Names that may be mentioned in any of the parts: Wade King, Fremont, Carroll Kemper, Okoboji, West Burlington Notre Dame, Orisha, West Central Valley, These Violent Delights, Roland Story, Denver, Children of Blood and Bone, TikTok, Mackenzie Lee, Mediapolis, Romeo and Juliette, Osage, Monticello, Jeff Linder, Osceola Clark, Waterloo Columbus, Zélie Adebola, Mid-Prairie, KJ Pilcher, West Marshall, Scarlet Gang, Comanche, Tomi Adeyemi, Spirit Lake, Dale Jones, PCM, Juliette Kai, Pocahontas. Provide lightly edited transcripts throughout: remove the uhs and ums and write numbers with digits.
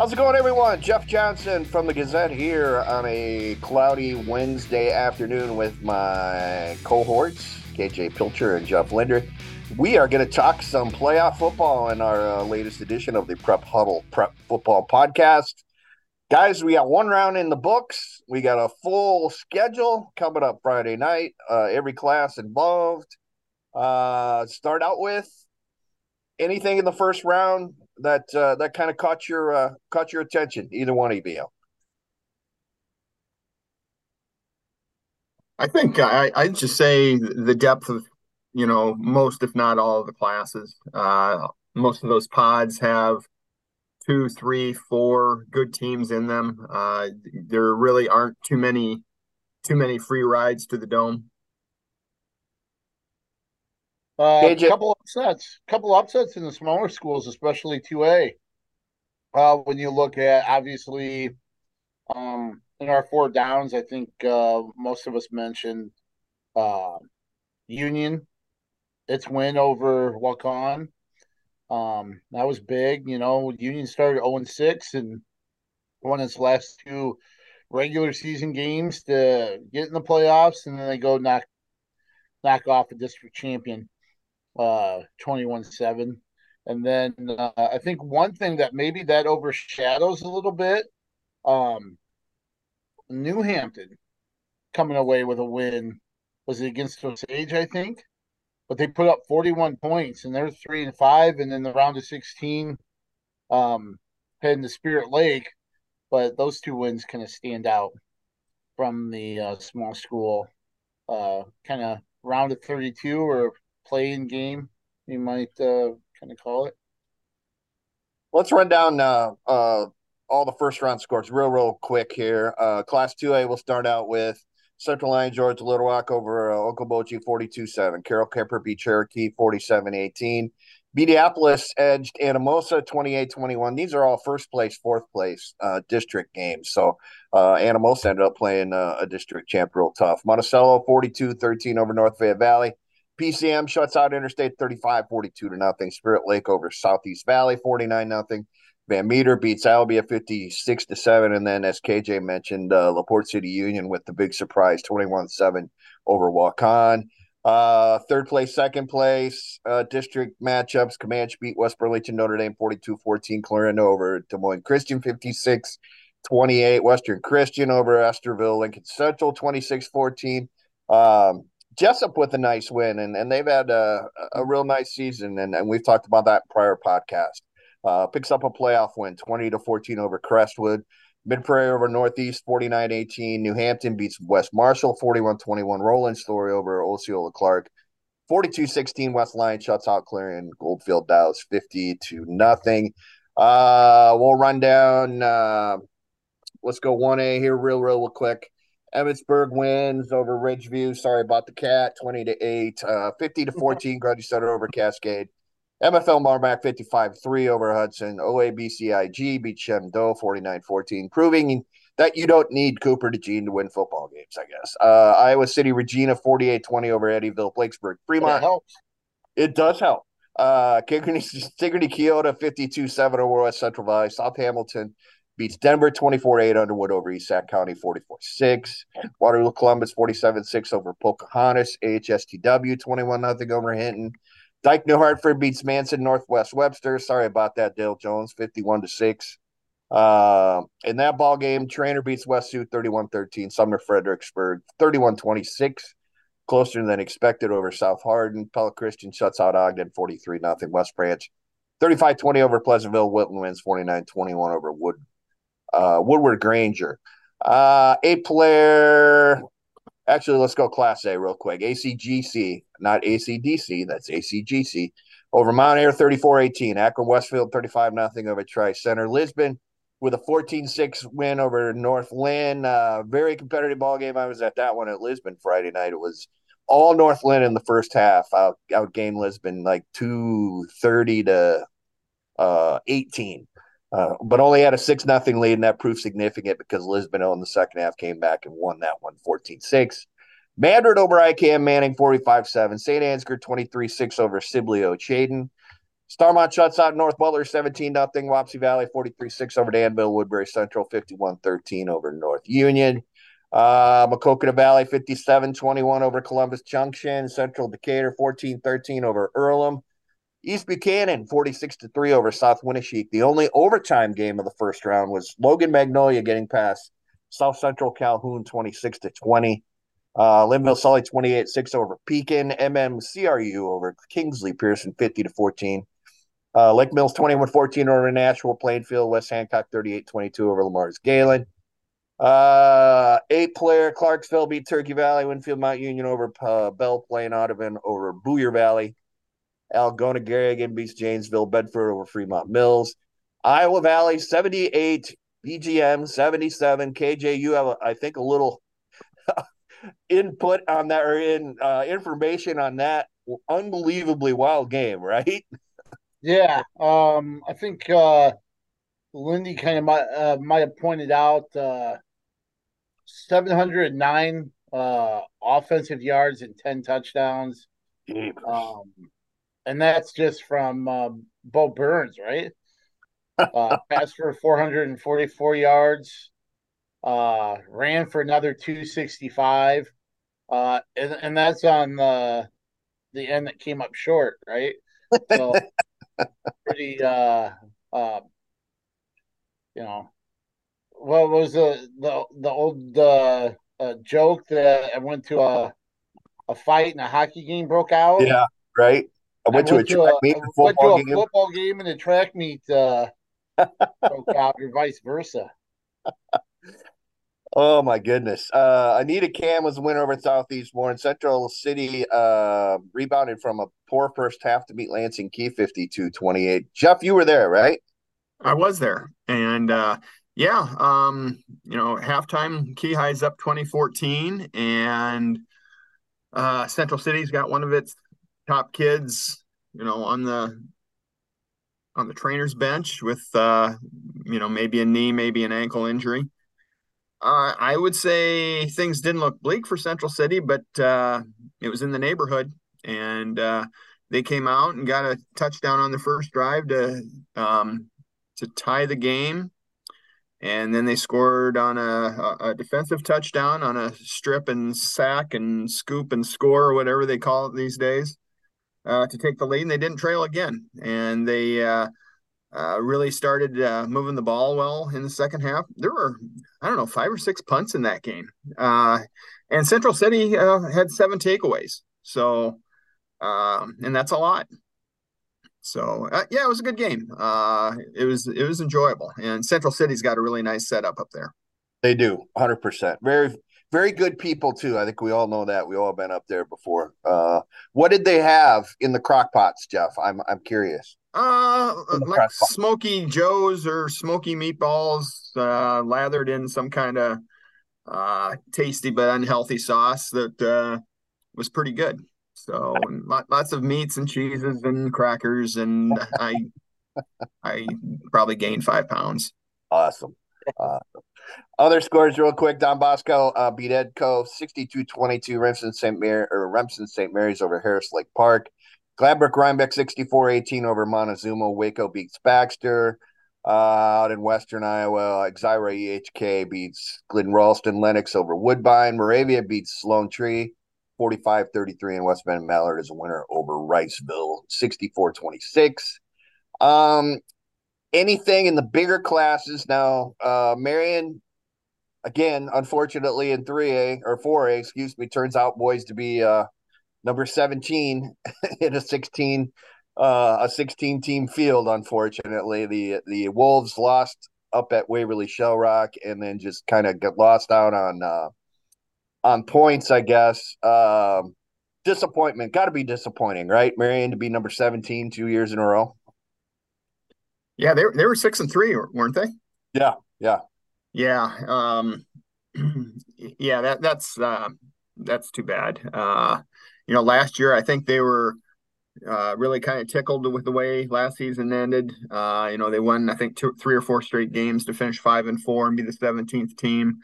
How's it going, everyone? Jeff Johnson from the Gazette here on a cloudy Wednesday afternoon with my cohorts, KJ Pilcher and Jeff Linder. We are going to talk some playoff football in our latest edition of the Prep Huddle Prep Football Podcast. Guys, we got one round in the books. We got a full schedule coming up Friday night. Every class involved. Start out with anything in the first round that kind of caught your attention. Either one, EBL. I think I'd just say the depth of most, if not all, of the classes. Most of those pods have 2, 3, 4 good teams in them. There really aren't too many free rides to the dome. A couple upsets in the smaller schools, especially 2A. When you look at, obviously, in our four downs, I think most of us mentioned Union, its win over Waukon. That was big. Union started 0-6 and won its last two regular season games to get in the playoffs, and then they go knock off a district champion 21-7. And then I think one thing that maybe that overshadows a little bit, New Hampton coming away with a win. Was it against Osage, I think? But they put up 41 points, and they're 3-5, and then the round of 16 heading to Spirit Lake. But those two wins kind of stand out from the small school kind of round of 32 or play-in game, you might kind of call it. Let's run down all the first-round scores real quick here. Class 2A will start out with Central Lyon, Georgia, Little Rock over Okoboji, 42-7. Carroll Kemper beat Cherokee, 47-18. Mediapolis edged Anamosa, 28-21. These are all first-place, fourth-place district games. So Anamosa ended up playing a district champ real tough. Monticello, 42-13 over North Fayette Valley. PCM shuts out Interstate, 35-42-0. Spirit Lake over Southeast Valley, 49-0. Van Meter beats Albia 56-7, and then as KJ mentioned, LaPorte City Union with the big surprise 21-7 over Waukon. Third place, second place district matchups. Comanche beat West Burlington, Notre Dame 42-14. Clarinda over Des Moines Christian 56-28. Western Christian over Estherville, Lincoln Central 26-14. Jesup with a nice win, and they've had a real nice season, and we've talked about that in prior podcasts. Picks up a playoff win, 20-14 over Crestwood. Mid-Prairie over Northeast, 49-18. New Hampton beats West Marshall, 41-21. Roland Story over Osceola Clark, 42-16. West Lyon shuts out Clarion. Goldfield Dows, 50-0. We'll run down. Let's go 1A here real quick. Emmitsburg wins over Ridgeview. Sorry about the cat, 20-8. 50-14. Grundy Center over Cascade. MFL Mar-Mac 55-3 over Hudson. OABCIG beat Shenandoah 49-14, proving that you don't need Cooper DeJean to win football games, I guess. Iowa City Regina 48-20 over Eddyville, Blakesburg. Fremont. It helps. It does help. Sigourney Kyoto 52-7 over West Central Valley. South Hamilton beats Denver 24-8. Underwood over Esac County 44-6. Waterloo Columbus 47-6 over Pocahontas. AHSTW 21-0 over Hinton. Dyke New Hartford beats Manson Northwest Webster. Sorry about that, Dale Jones, 51-6. In that ball game, Trainer beats West Sioux 31-13. Sumner Fredericksburg 31-26, closer than expected over South Hardin. Pella Christian shuts out Ogden 43-0. West Branch 35-20 over Pleasantville. Whitland wins 49-21 over Woodward Granger. Actually, let's go Class A real quick. ACGC, not ACDC, that's ACGC, over Mount Air 34-18. Akron Westfield 35-0 over Tri-Center. Lisbon with a 14-6 win over North Lynn. Very competitive ball game. I was at that one at Lisbon Friday night. It was all North Lynn in the first half. Outgained Lisbon like 230 to 18. But only had a 6-0 lead, and that proved significant because Lisbon in the second half came back and won that one 14-6. Madrid over IKM Manning 45-7. St. Ansgar 23-6 over Sibley O'Chaden. Starmont shuts out North Butler 17-0. Wapsie Valley 43-6 over Danville. Woodbury Central 51-13 over North Union. Maquoketa Valley 57-21 over Columbus Junction. Central Decatur 14-13 over Earlham. East Buchanan 46-3 over South Winneshiek. The only overtime game of the first round was Logan Magnolia getting past South Central Calhoun 26-20. Linville Sully 28-6 over Pekin. MMCRU over Kingsley Pearson 50-14. Lake Mills 21-14 over Nashville. Plainfield West Hancock 38-22 over Lamar's Galen. 8-player Clarksville beat Turkey Valley. Winfield Mount Union over Belle Plaine. Audubon over Booyer Valley. Algona Garrigan beats Janesville. Bedford over Fremont Mills. Iowa Valley 78, BGM 77. KJ, you have, I think, a little input on that, or information on that unbelievably wild game, right? Yeah. I think Lindy kind of might have pointed out 709 offensive yards and 10 touchdowns. And that's just from Bo Burns, right? Passed for 444 yards, ran for another 265, and that's on the end that came up short, right? So pretty, what was the old joke that I went to a fight and a hockey game broke out? Yeah, right. I went to a football game and a track meet broke out, or vice versa. Oh, my goodness. Anita Cam was the winner over Southeast Warren. Central City rebounded from a poor first half to beat Lansing Key 52-28. Jeff, you were there, right? I was there. And, halftime, Key High's up 20-14, and Central City's got one of its top kids, on the trainer's bench with, maybe a knee, maybe an ankle injury. I would say things didn't look bleak for Central City, but it was in the neighborhood, and they came out and got a touchdown on the first drive to tie the game. And then they scored on a defensive touchdown on a strip and sack and scoop and score, or whatever they call it these days, to take the lead. And they didn't trail again. And they really started moving the ball well in the second half. There were, 5 or 6 punts in that game. And Central City had 7 takeaways. So, and that's a lot. So, it was a good game. It was enjoyable. And Central City's got a really nice setup up there. They do, 100%. Very, very good people, too. I think we all know that. We all been up there before. What did they have in the crock pots, Jeff? I'm curious. Like Smoky Joes or Smoky Meatballs lathered in some kind of tasty but unhealthy sauce that was pretty good. So lots of meats and cheeses and crackers, and I probably gained 5 pounds. Awesome. Other scores real quick. Don Bosco beat Edco 62-22. Remsen St. Mary's over Harris Lake Park. Gladbrook-Rhinebeck 64-18 over Montezuma. Waco beats Baxter. Out in Western Iowa, Exira EHK beats Glidden Ralston. Lennox over Woodbine. Moravia beats Sloan Tree 45-33, and West Bend Mallard is a winner over Riceville 64-26. Anything in the bigger classes now? Marion, again, unfortunately, in 3A or 4A, excuse me, turns out boys to be number 17 in a 16-team field. Unfortunately, the Wolves lost up at Waverly Shell Rock, and then just kind of got lost out on points, I guess. Disappointment. Got to be disappointing, right? Marion to be number 17 2 years in a row. Yeah, they were 6-3, weren't they? Yeah. Yeah, that's too bad. Last year I think they were really kind of tickled with the way last season ended. They won, I think, 3 or 4 straight games to finish 5-4 and be the 17th team.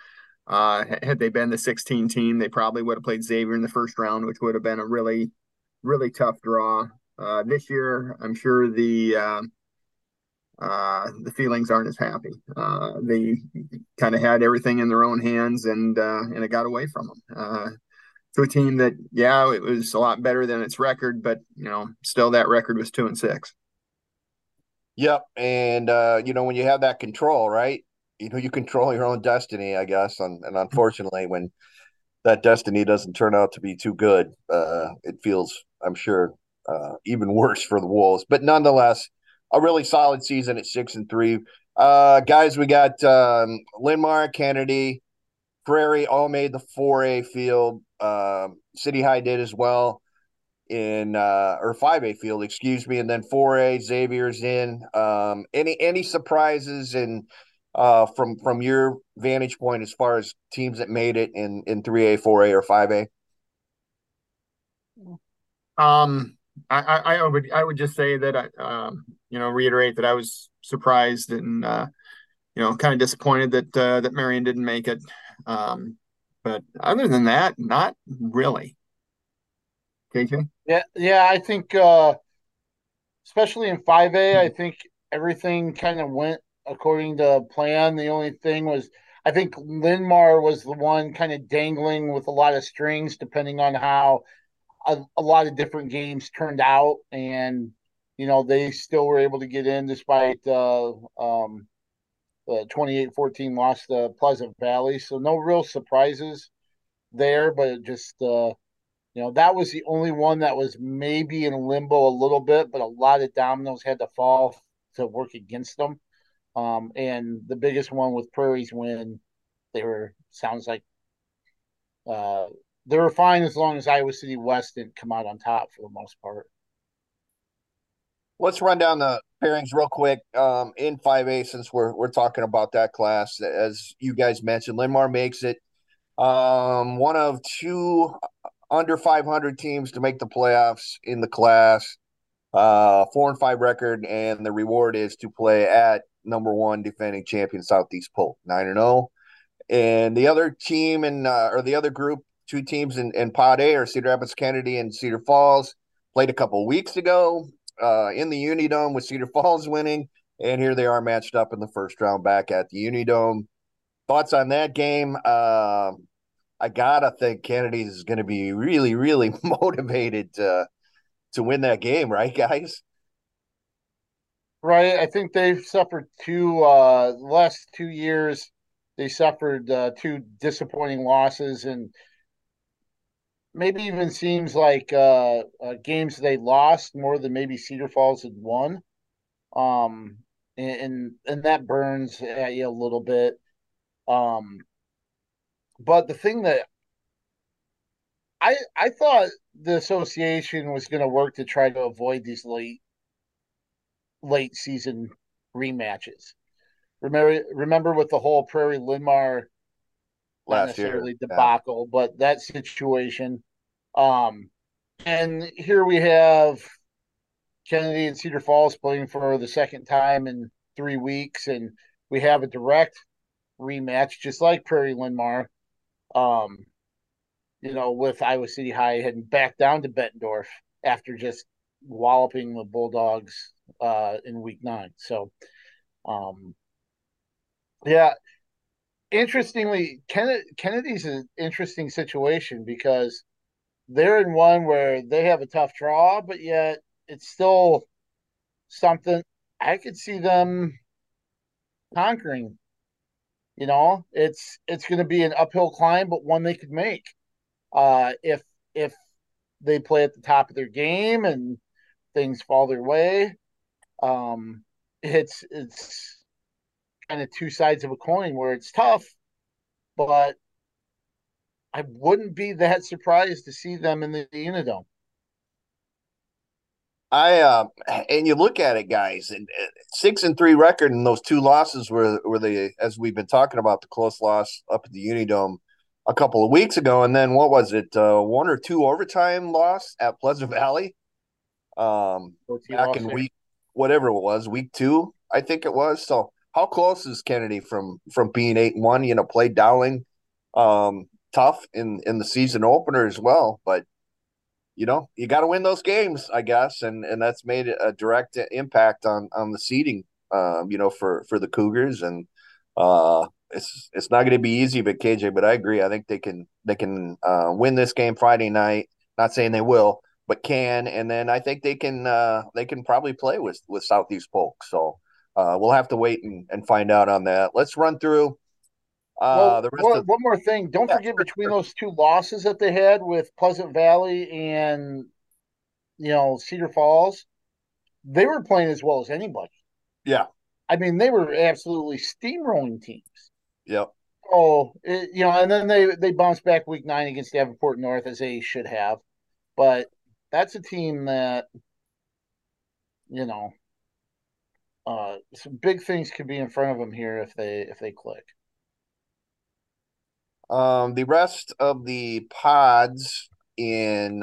Had they been the 16 team, they probably would have played Xavier in the first round, which would have been a really, really tough draw. This year, I'm sure the feelings aren't as happy. They kind of had everything in their own hands, and it got away from them. To a team that, yeah, it was a lot better than its record, but you know, still that record was 2-6. Yep, and you know, when you have that control, right? You know, you control your own destiny, I guess. And unfortunately, when that destiny doesn't turn out to be too good, it feels, I'm sure, even worse for the Wolves. But nonetheless, a really solid season at 6-3. Guys, we got Linmar, Kennedy, Prairie all made the 4A field. City High did as well in or 5A field, excuse me, and then 4A. Xavier's in. Any surprises in from your vantage point as far as teams that made it in 3A, 4A, or 5A? I would just say that I reiterate that I was surprised and kind of disappointed that that Marion didn't make it. But other than that, not really. KJ? Yeah, I think especially in 5A, I think everything kind of went according to plan. The only thing was, I think Linmar was the one kind of dangling with a lot of strings, depending on how a lot of different games turned out. And, you know, they still were able to get in despite the 28-14 loss to Pleasant Valley. So no real surprises there, but just, that was the only one that was maybe in limbo a little bit, but a lot of dominoes had to fall to work against them. And the biggest one with Prairie's win, they were fine as long as Iowa City West didn't come out on top for the most part. Let's run down the pairings real quick in 5A since we're talking about that class. As you guys mentioned, Linmar makes it one of two under 500 teams to make the playoffs in the class, 4-5 record, and the reward is to play at number one defending champion Southeast Polk, 9-0. And the other team two teams in Pod A are Cedar Rapids Kennedy and Cedar Falls. Played a couple weeks ago. In the Unidome with Cedar Falls winning, and here they are matched up in the first round back at the Unidome. Thoughts on that game? I gotta think Kennedy's is going to be really, really motivated to win that game, right, guys? Right. I think they've suffered the last 2 years. They suffered two disappointing losses, and maybe even seems like games they lost more than maybe Cedar Falls had won. And that burns at you a little bit. But the thing that I thought the association was going to work to try to avoid these late season rematches. Remember with the whole Prairie Linmar last year debacle, yeah. But that situation. And here we have Kennedy and Cedar Falls playing for the second time in 3 weeks, and we have a direct rematch, just like Prairie Linmar, with Iowa City High heading back down to Bettendorf after just walloping the Bulldogs in week 9. So, yeah. Interestingly, Kennedy's an interesting situation because they're in one where they have a tough draw, but yet it's still something I could see them conquering. You know, it's going to be an uphill climb, but one they could make if they play at the top of their game and things fall their way. It's kind of two sides of a coin where it's tough, but I wouldn't be that surprised to see them in the Unidome. And you look at it, guys, and 6-3 record, and those two losses were as we've been talking about, the close loss up at the Unidome a couple of weeks ago, and then what was it, one or two overtime loss at Pleasant Valley, back in week two, I think it was. So how close is Kennedy from being 8-1? You know, played Dowling tough in the season opener as well. But you know, you got to win those games, I guess. And that's made a direct impact on the seeding, you know, for the Cougars. And it's not going to be easy, but KJ, but I agree. I think they can win this game Friday night. Not saying they will, but can. And then I think they can probably play with Southeast Polk. So we'll have to wait and find out on that. Let's run through. One more thing. Don't forget between those two losses that they had with Pleasant Valley and, you know, Cedar Falls, they were playing as well as anybody. Yeah. I mean, they were absolutely steamrolling teams. Yep. So, you know, and then they bounced back week 9 against Davenport North, as they should have. But that's a team that, you know, some big things could be in front of them here if they click. The rest of the pods in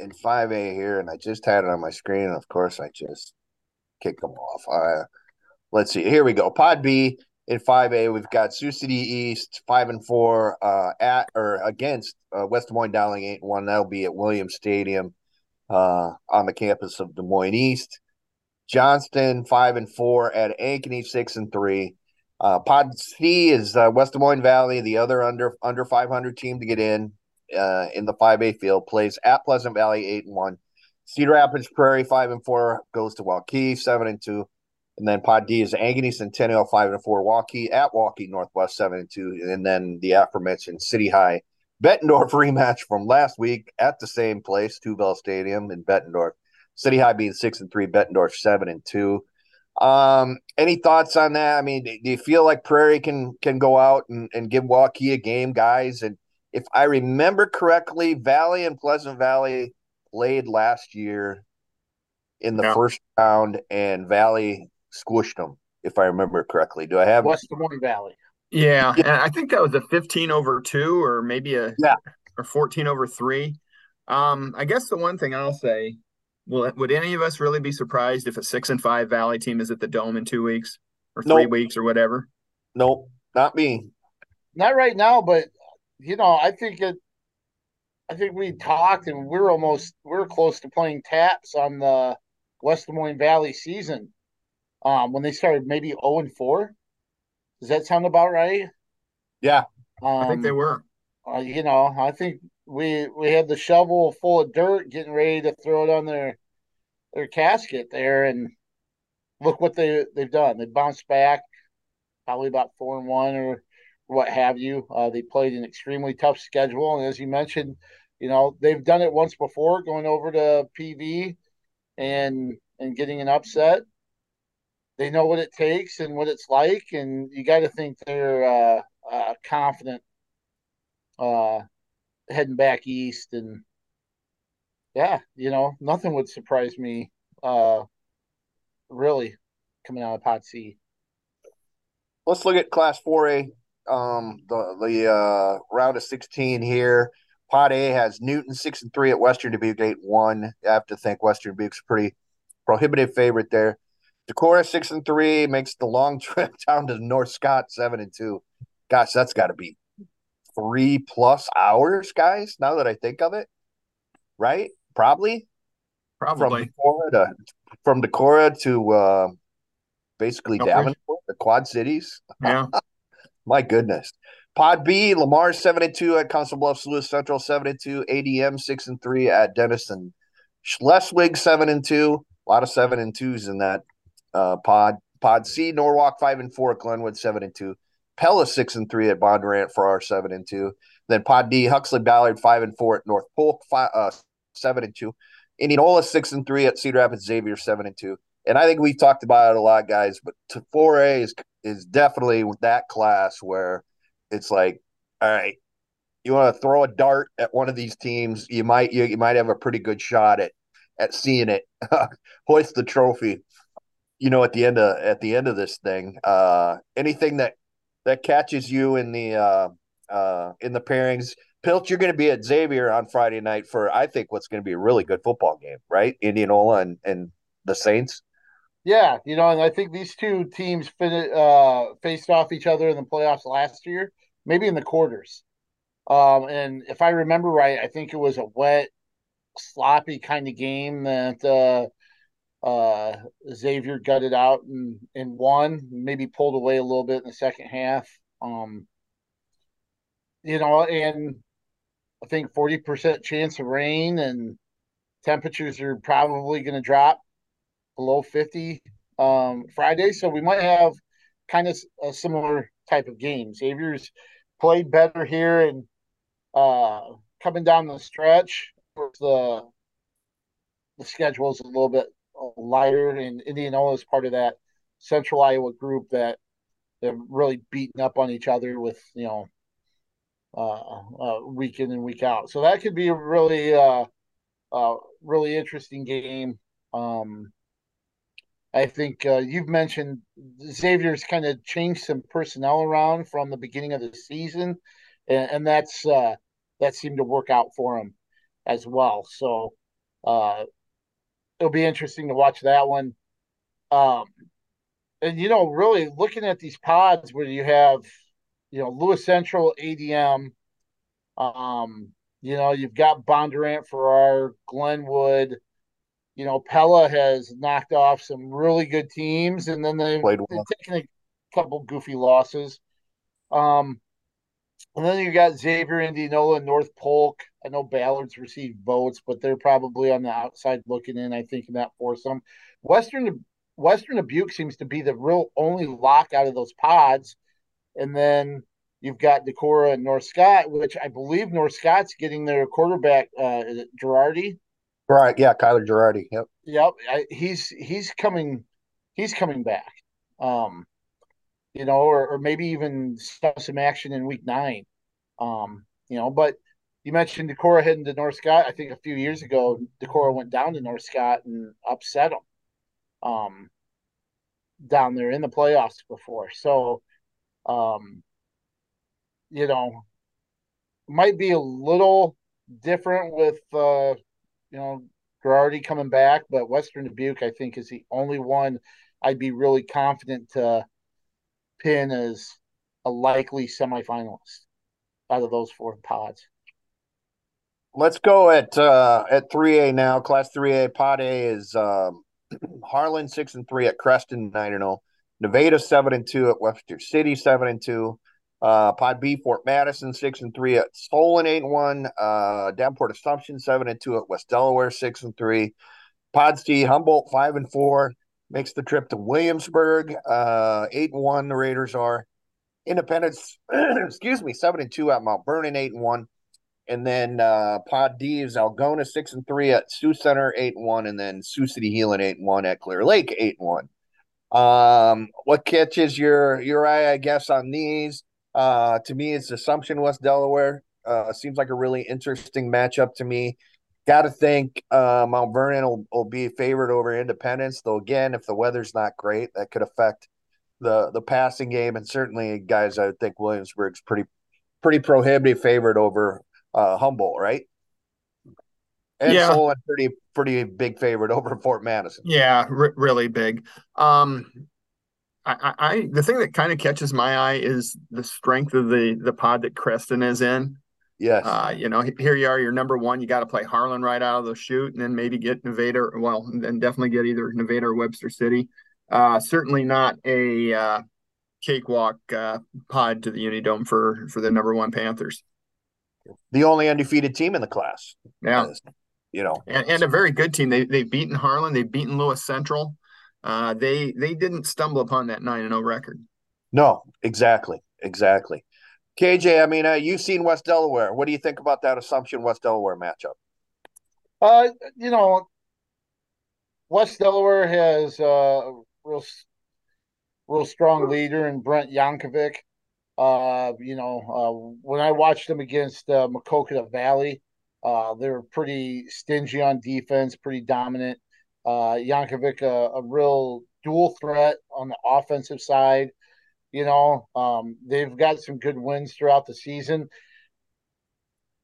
5A here, and I just had it on my screen. Of course, I just kicked them off. Let's see. Here we go. Pod B in 5A, we've got Sioux City East 5-4 at or against West Des Moines Dowling 8-1. That'll be at Williams Stadium on the campus of Des Moines East. Johnston 5-4 at Ankeny 6-3. Pod C is West Des Moines Valley, the other under 500 team to get in the 5A field, plays at Pleasant Valley 8-1. Cedar Rapids Prairie 5-4 goes to Waukee 7-2, and then Pod D is Ankeny Centennial 5-4, Waukee at Waukee Northwest 7-2, and then the aforementioned City High Bettendorf rematch from last week at the same place, Tubell Stadium in Bettendorf. City High being 6-3, Bettendorf 7-2. Any thoughts on that? I mean, do you feel like Prairie can go out and give Waukee a game, guys? And if I remember correctly, Valley and Pleasant Valley played last year in the first round, and Valley squished them, if I remember correctly. Do I have West Des Moines Valley? Yeah, and I think that was a 15-2, or maybe or 14-3. I guess the one thing I'll say. Well, would any of us really be surprised if a 6-5 Valley team is at the Dome in 2 weeks or 3 weeks or whatever? Nope, not me. Not right now, but you know, I think we talked and we're close to playing taps on the West Des Moines Valley season when they started maybe 0-4. Does that sound about right? Yeah, I think they were. You know, I think. We had the shovel full of dirt getting ready to throw it on their casket there, and look what they've done. They bounced back probably about 4-1 or what have you. They played an extremely tough schedule, and as you mentioned, you know, they've done it once before, going over to PV and getting an upset. They know what it takes and what it's like, and you got to think they're confident heading back east. And yeah, you know, nothing would surprise me really coming out of Pod C. Let's look at Class 4A, the round of 16 here. Pod A has Newton 6-3 at Western Dubuque 8-1. I have to think Western Dubuque's pretty prohibitive favorite there. Decorah 6-3 makes the long trip down to North Scott 7-2. Gosh, that's got to be 3+ hours, guys, now that I think of it, right? Probably from Decorah to basically Davenport, the Quad Cities. Yeah. My goodness. Pod B, Lamar 7-2 at Council Bluffs, Lewis Central 7-2, ADM 6-3 at Denison, Schleswig 7-2. A lot of 7-2s in that pod. Pod C, Norwalk 5-4, Glenwood 7-2. Pella 6-3 at Bondurant for our 7-2. Then Pod D, Huxley Ballard 5-4 at North Polk 7-2. Indianola 6-3 at Cedar Rapids Xavier 7-2. And I think we've talked about it a lot, guys, but 4A is definitely that class where it's like, all right, you want to throw a dart at one of these teams, you might have a pretty good shot at seeing it hoist the trophy, you know, at the end of this thing. Anything that catches you in the pairings. Pilch, you're going to be at Xavier on Friday night for, I think, what's going to be a really good football game, right? Indianola and the Saints. Yeah, you know, and I think these two teams faced off each other in the playoffs last year, maybe in the quarters. And if I remember right, I think it was a wet, sloppy kind of game that Xavier gutted out and won, maybe pulled away a little bit in the second half. You know, and I think 40% chance of rain, and temperatures are probably going to drop below 50 Friday. So we might have kind of a similar type of game. Xavier's played better here, and coming down the stretch, the schedule is a little bit lighter, and Indianola is part of that Central Iowa group that they're really beating up on each other with, you know, week in and week out. So that could be a really, really interesting game. I think you've mentioned Xavier's kind of changed some personnel around from the beginning of the season, and that's that seemed to work out for him as well. So it'll be interesting to watch that one. And, you know, really looking at these pods where you have, you know, Lewis Central, ADM. You know, you've got Bondurant, Farrar, Glenwood. You know, Pella has knocked off some really good teams, and then they've taken a couple goofy losses. And then you got Xavier, Indianola, North Polk. I know Ballard's received votes, but they're probably on the outside looking in, I think, in that foursome. Western Dubuque seems to be the real only lock out of those pods. And then you've got Decorah and North Scott, which I believe North Scott's getting their quarterback, is it Girardi? Right, yeah, Kyler Girardi. Yep. Yep. He's coming back. You know, or maybe even some action in week 9. You know, but you mentioned Decorah heading to North Scott. I think a few years ago, Decorah went down to North Scott and upset them down there in the playoffs before. So you know, might be a little different with, you know, Girardi coming back, but Western Dubuque, I think, is the only one I'd be really confident to pin as a likely semifinalist out of those 4 pods. Let's go at 3A now. Class 3A, Pod A is Harlan 6-3 at Creston, 9-0. Nevada 7-2 at Webster City, 7-2. Pod B, Fort Madison 6-3 at Solon, 8-1. Davenport Assumption 7-2 at West Delaware, 6-3. Pod C, Humboldt 5-4 makes the trip to Williamsburg, 8-1. The Raiders are. Independence, excuse me, 7-2 at Mount Vernon, 8-1. And then Pod D is Algona 6-3 at Sioux Center, 8-1, and then Sioux City Heelan 8-1 at Clear Lake, 8-1. What catches your eye, I guess, on these? To me, it's Assumption West Delaware. Seems like a really interesting matchup to me. Got to think Mount Vernon will be favored over Independence, though, again, if the weather's not great, that could affect the passing game. And certainly, guys, I think Williamsburg's pretty prohibitive favored over Humboldt, right? And yeah. Solon, pretty big favorite over Fort Madison. Yeah, really big. I the thing that kind of catches my eye is the strength of the pod that Creston is in. Yes. You know, here you are, you're number one. You got to play Harlan right out of the chute, and then maybe get Nevada. Well, then definitely get either Nevada or Webster City. Certainly not a cakewalk pod to the Unidome for the number one Panthers. The only undefeated team in the class. Yeah. You know, and a very good team. They've beaten Harlan. They've beaten Lewis Central. They didn't stumble upon that 9-0 record. No, exactly. KJ, I mean, you've seen West Delaware. What do you think about that Assumption West Delaware matchup? You know, West Delaware has a real strong leader in Brent Yankovic. You know, when I watched them against Maquoketa Valley, they were pretty stingy on defense, pretty dominant. Yankovic, a real dual threat on the offensive side. You know, they've got some good wins throughout the season.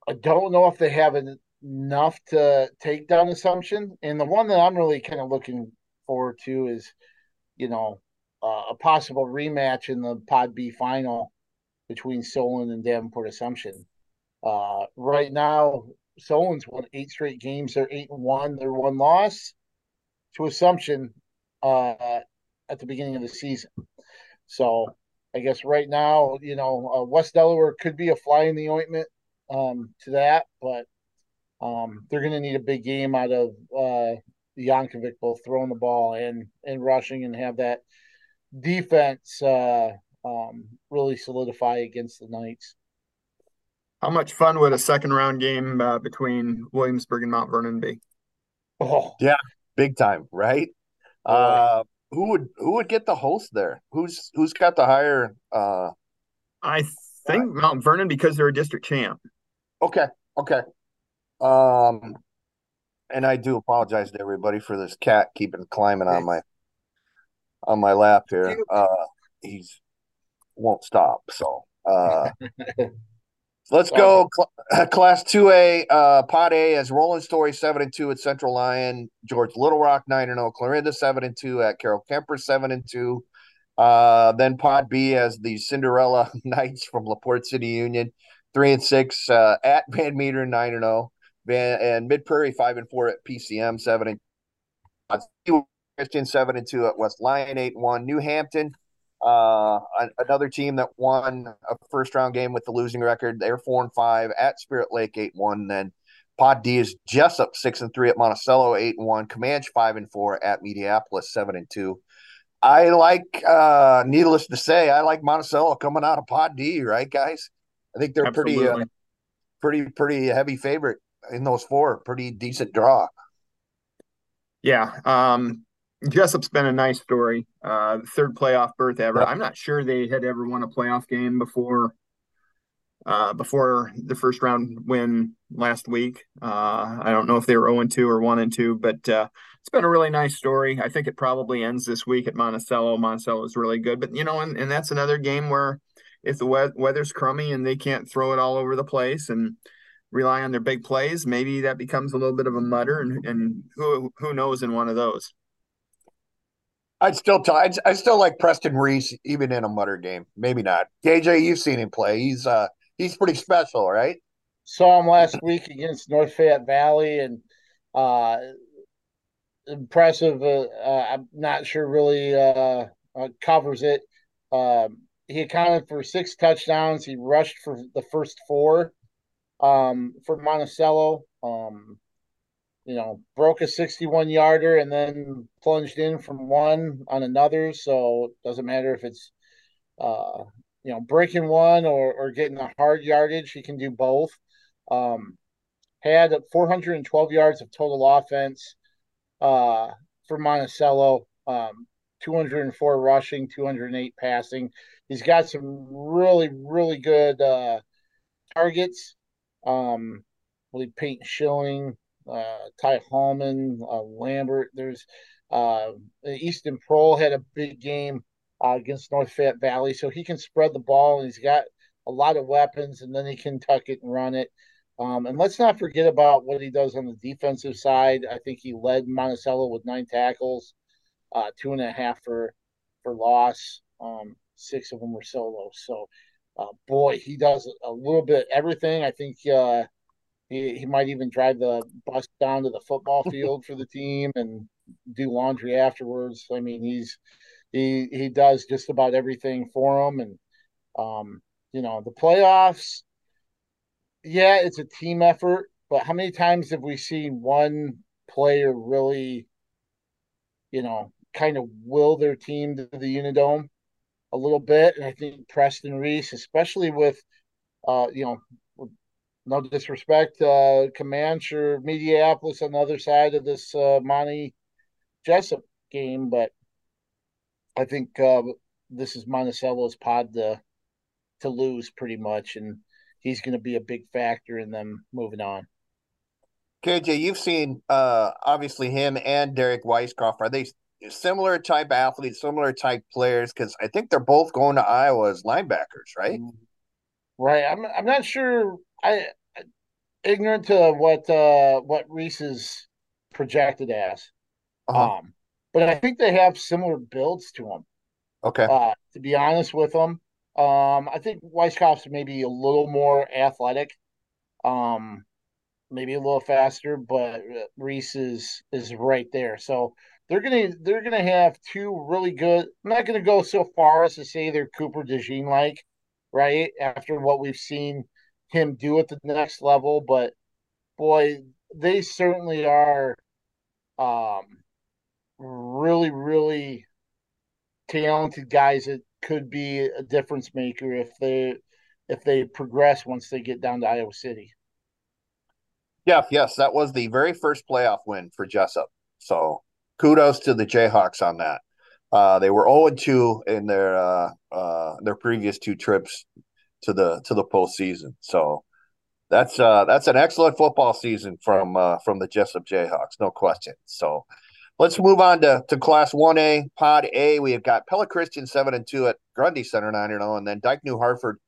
I don't know if they have enough to take down Assumption. And the one that I'm really kind of looking forward to is, you know, a possible rematch in the Pod B final between Solon and Davenport Assumption. Right now, Solon's won 8 straight games. They're 8-1. They're 1 loss to Assumption at the beginning of the season. So I guess right now, you know, West Delaware could be a fly in the ointment to that, but they're going to need a big game out of Yankovic, both throwing the ball and rushing, and have that defense really solidify against the Knights. How much fun would a second-round game between Williamsburg and Mount Vernon be? Oh, yeah, big time, right? Yeah. Who would get the host there? Who's got the higher? I think Mount Vernon, because they're a district champ. Okay. And I do apologize to everybody for this cat keeping climbing on my lap here. He's won't stop. So let's go Class 2A, Pot A, as Roland Story 7-2 at Central Lyon, George Little Rock 9-0, Clarinda 7-2 at Carroll Kemper 7-2. Then Pot B as the Cinderella Knights from LaPorte City Union 3-6 at Van Meter 9-0. And Mid Prairie 5-4 at PCM 7-2, Christian 7-2 at West Lyon 8-1, New Hampton, another team that won a first round game with the losing record. They're 4-5 at Spirit Lake 8-1. Then Pod D is Jesup 6-3 at Monticello 8-1, Comanche 5-4 at Mediapolis 7-2. I like, needless to say, I like Monticello coming out of Pod D, right, guys? I think they're pretty heavy favorite in those four. Pretty decent draw. Yeah. Jessup's been a nice story. Third playoff berth ever. Yep. I'm not sure they had ever won a playoff game before the first round win last week. I don't know if they were 0-2 or 1-2, but it's been a really nice story. I think it probably ends this week at Monticello. Monticello's really good, but you know, and that's another game where if the weather's crummy and they can't throw it all over the place and rely on their big plays, maybe that becomes a little bit of a mutter, and who knows in one of those. I still like Preston Reese even in a mutter game. Maybe not. KJ, you've seen him play. He's pretty special, right? Saw him last week against North Fayette Valley, and impressive. I'm not sure really covers it. He accounted for 6 touchdowns. He rushed for the first 4. For Monticello, you know, broke a 61-yarder and then plunged in from one on another. So it doesn't matter if it's, you know, breaking one or getting a hard yardage. He can do both. Had 412 yards of total offense for Monticello, 204 rushing, 208 passing. He's got some really, really good targets. Really Peyton Schilling, Ty Hallman, Lambert. There's Easton Prohl had a big game against North Fayette Valley, so he can spread the ball, and he's got a lot of weapons, and then he can tuck it and run it. And let's not forget about what he does on the defensive side. I think he led Monticello with 9 tackles, 2.5 for loss. 6 of them were solo. So boy, he does a little bit of everything. I think he might even drive the bus down to the football field for the team and do laundry afterwards. I mean, he does just about everything for him. And, you know, the playoffs, yeah, it's a team effort, but how many times have we seen one player really, you know, kind of will their team to the Unidome a little bit? And I think Preston Reese, especially with, you know, no disrespect, Comanche or Mediapolis on the other side of this Monty Jesup game, but I think this is Monticello's pod to lose pretty much, and he's going to be a big factor in them moving on. KJ, you've seen obviously him and Derek Weisskopf. Are they similar type athletes, similar type players? Because I think they're both going to Iowa as linebackers, right? Right. I'm not sure. I'm ignorant to what Reese is projected as. But I think they have similar builds to him. Okay. To be honest with them, I think Weisskopf's maybe a little more athletic. maybe a little faster, but Reese is right there. So they're gonna have two really good. I'm not gonna go so far as to say they're Cooper DeJean like, right, after what we've seen him do at the next level, but boy, they certainly are really, really talented guys that could be a difference maker if they progress once they get down to Iowa City. Jeff, yes, that was the very first playoff win for Jesup. So kudos to the Jayhawks on that. They were 0-2 in their previous two trips to the postseason. So that's an excellent football season from the Jesup Jayhawks, no question. So let's move on to Class 1A, Pod A. We have got Pella Christian 7-2 at Grundy Center, 9-0, and then Dyke New Hartford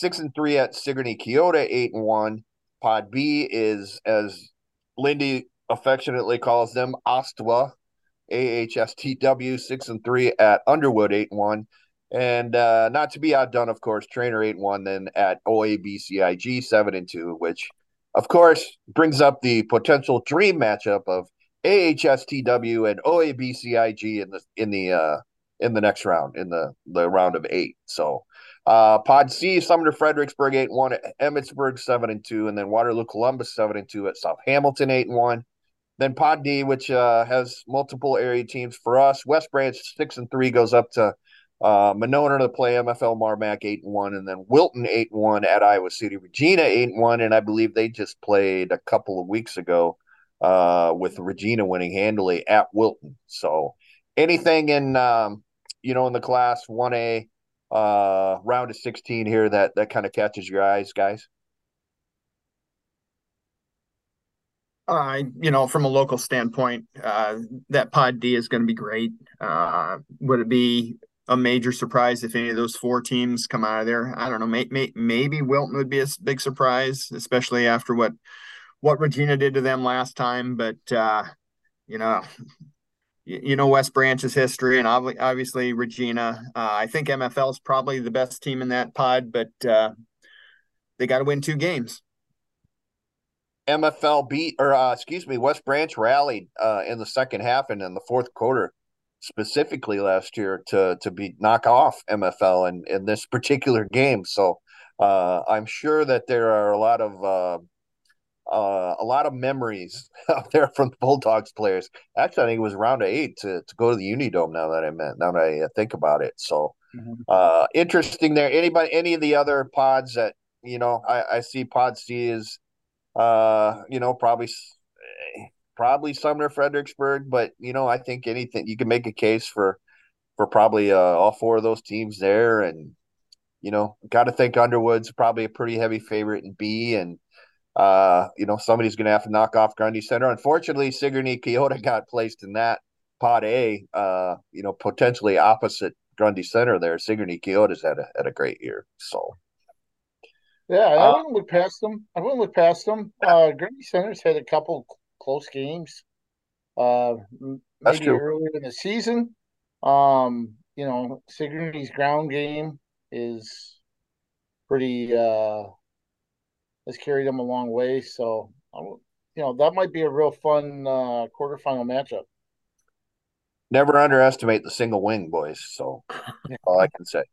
6-3 at Sigourney Kyoto, 8-1. Pod B is, as Lindy affectionately calls them, Ostwa, AHSTW, 6-3 at Underwood, 8-1. And not to be outdone, of course, Trainer 8-1 then at OABCIG 7-2, which, of course, brings up the potential dream matchup of AHSTW and OABCIG in the next round, in the round of 8. So Pod C, Sumner Fredericksburg 8-1 at Emmitsburg 7-2, and then Waterloo Columbus 7-2 at South Hamilton 8-1. Then Pod D, which has multiple area teams for us. West Branch 6-3 goes up to Monona to play MFL Mar-Mac 8-1, and then Wilton 8-1 at Iowa City Regina 8-1, and I believe they just played a couple of weeks ago with Regina winning handily at Wilton. So anything in in the Class 1A round of 16 here that kind of catches your eyes, guys? From a local standpoint, that Pod D is going to be great. Would it be a major surprise if any of those four teams come out of there? I don't know. Maybe Wilton would be a big surprise, especially after what Regina did to them last time. But West Branch's history, and obviously Regina. I think MFL is probably the best team in that pod, but they got to win 2 games. MFL West Branch rallied in the second half and in the fourth quarter specifically last year to knock off MFL in this particular game. So I'm sure that there are a lot of memories out there from the Bulldogs players. Actually, I think it was round of 8 to go to the Unidome. Now that I think about it, so interesting there. Anybody, any of the other pods that I see? Pod C is probably Sumner Fredericksburg, but I think anything you can make a case for probably all four of those teams there, and got to think Underwood's probably a pretty heavy favorite in B, and somebody's going to have to knock off Grundy Center. Unfortunately, Sigourney Kyoto got placed in that Pod A, potentially opposite Grundy Center there. Sigourney Kyoto's had a great year. So, yeah, I wouldn't look past them. Grundy Center's had a couple close games maybe earlier in the season. Sigourney's ground game is pretty has carried them a long way. So, that might be a real fun quarterfinal matchup. Never underestimate the single wing, boys. So, that's all I can say.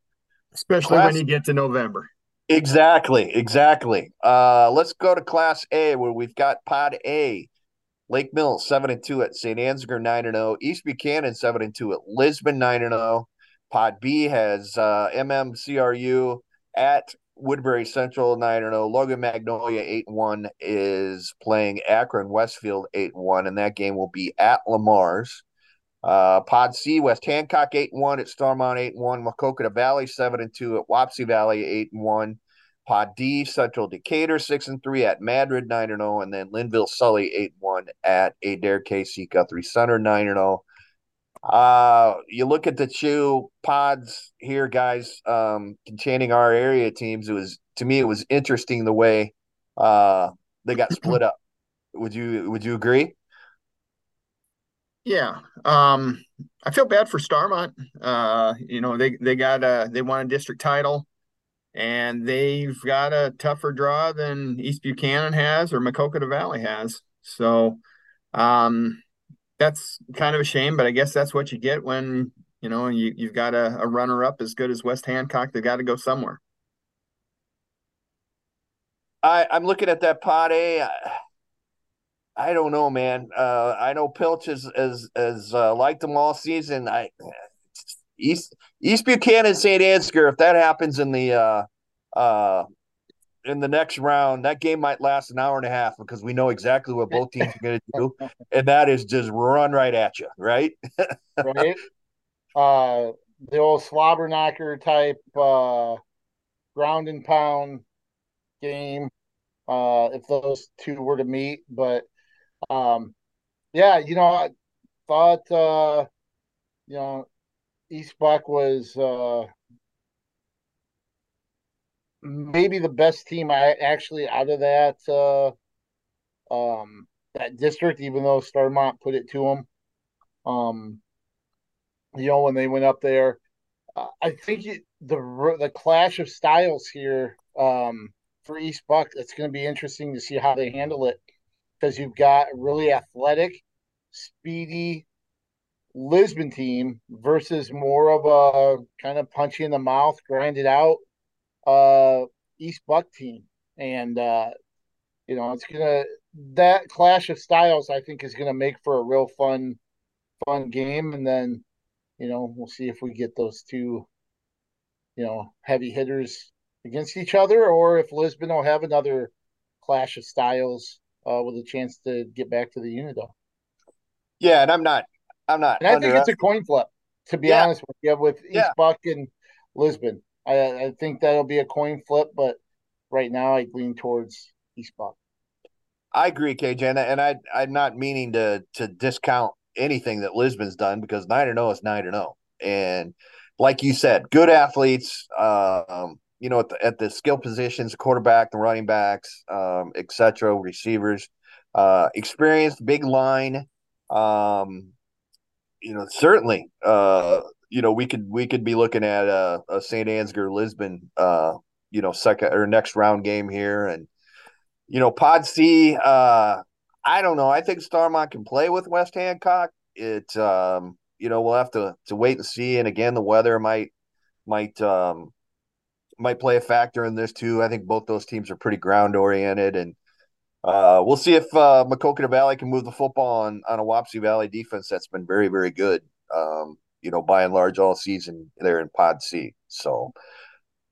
Especially when you get to November. Exactly. Let's go to Class A, where we've got Pod A. Lake Mills, 7-2 at St. Ansgar, 9-0. East Buchanan, 7-2 at Lisbon, 9-0. Pod B has MMCRU at Woodbury Central 9-0, Logan Magnolia 8-1 is playing Akron Westfield 8-1, and that game will be at Lamar's. Pod C, West Hancock 8-1 at Starmont 8-1, Maquoketa Valley 7-2 at Wapsie Valley 8-1, Pod D, Central Decatur 6-3 at Madrid 9-0, and then Linville Sully 8-1 at Adair KC Guthrie Center 9-0. You look at the two pods here, guys, containing our area teams. It was interesting the way they got split up. Would you agree? Yeah. I feel bad for Starmont. They got they won a district title. and they've got a tougher draw than East Buchanan has or Maquoketa Valley has. So that's kind of a shame, but I guess that's what you get when, you know, you've got a runner-up as good as West Hancock. They've got to go somewhere. I'm looking at that Pot A. I don't know, man. I know Pilch has liked them all season. East Buchanan, St. Ansgar, if that happens in the next round, that game might last an hour and a half because we know exactly what both teams are going to do, and that is just run right at you, right? Right. The old slobber knocker type ground and pound game, if those two were to meet. But, yeah, you know, I thought, you know, East Buck was maybe the best team I actually out of that that district, even though Starmont put it to them. You know, when they went up there, I think the clash of styles here for East Buck, it's going to be interesting to see how they handle it, because you've got a really athletic, speedy Lisbon team versus more of a kind of punchy in the mouth, grinded out East Buck team. And you know, it's gonna, that clash of styles I think is gonna make for a real fun game. And then, you know, we'll see if we get those two, you know, heavy hitters against each other, or if Lisbon will have another clash of styles with a chance to get back to the Unidome. Yeah, and I'm not. And I think it's a coin flip, to be honest with you, with East Buck and Lisbon. I think that'll be a coin flip, but right now I lean towards East Buck. I agree, KJ, and I'm not meaning to discount anything that Lisbon's done, because 9-0 is 9-0, and like you said, good athletes. You know, at the skill positions, quarterback, the running backs, etc., receivers, experienced, big line. You know, certainly, you know, we could be looking at a St. Ansgar Lisbon, you know, second or next round game here. And, you know, Pod C, I don't know. I think Starmont can play with West Hancock. It, you know, we'll have to wait and see. And again, the weather might play a factor in this too. I think both those teams are pretty ground oriented, and we'll see if Maquoketa Valley can move the football on a Wapsie Valley defense that's been very, very good, you know, by and large all season there in Pod C. So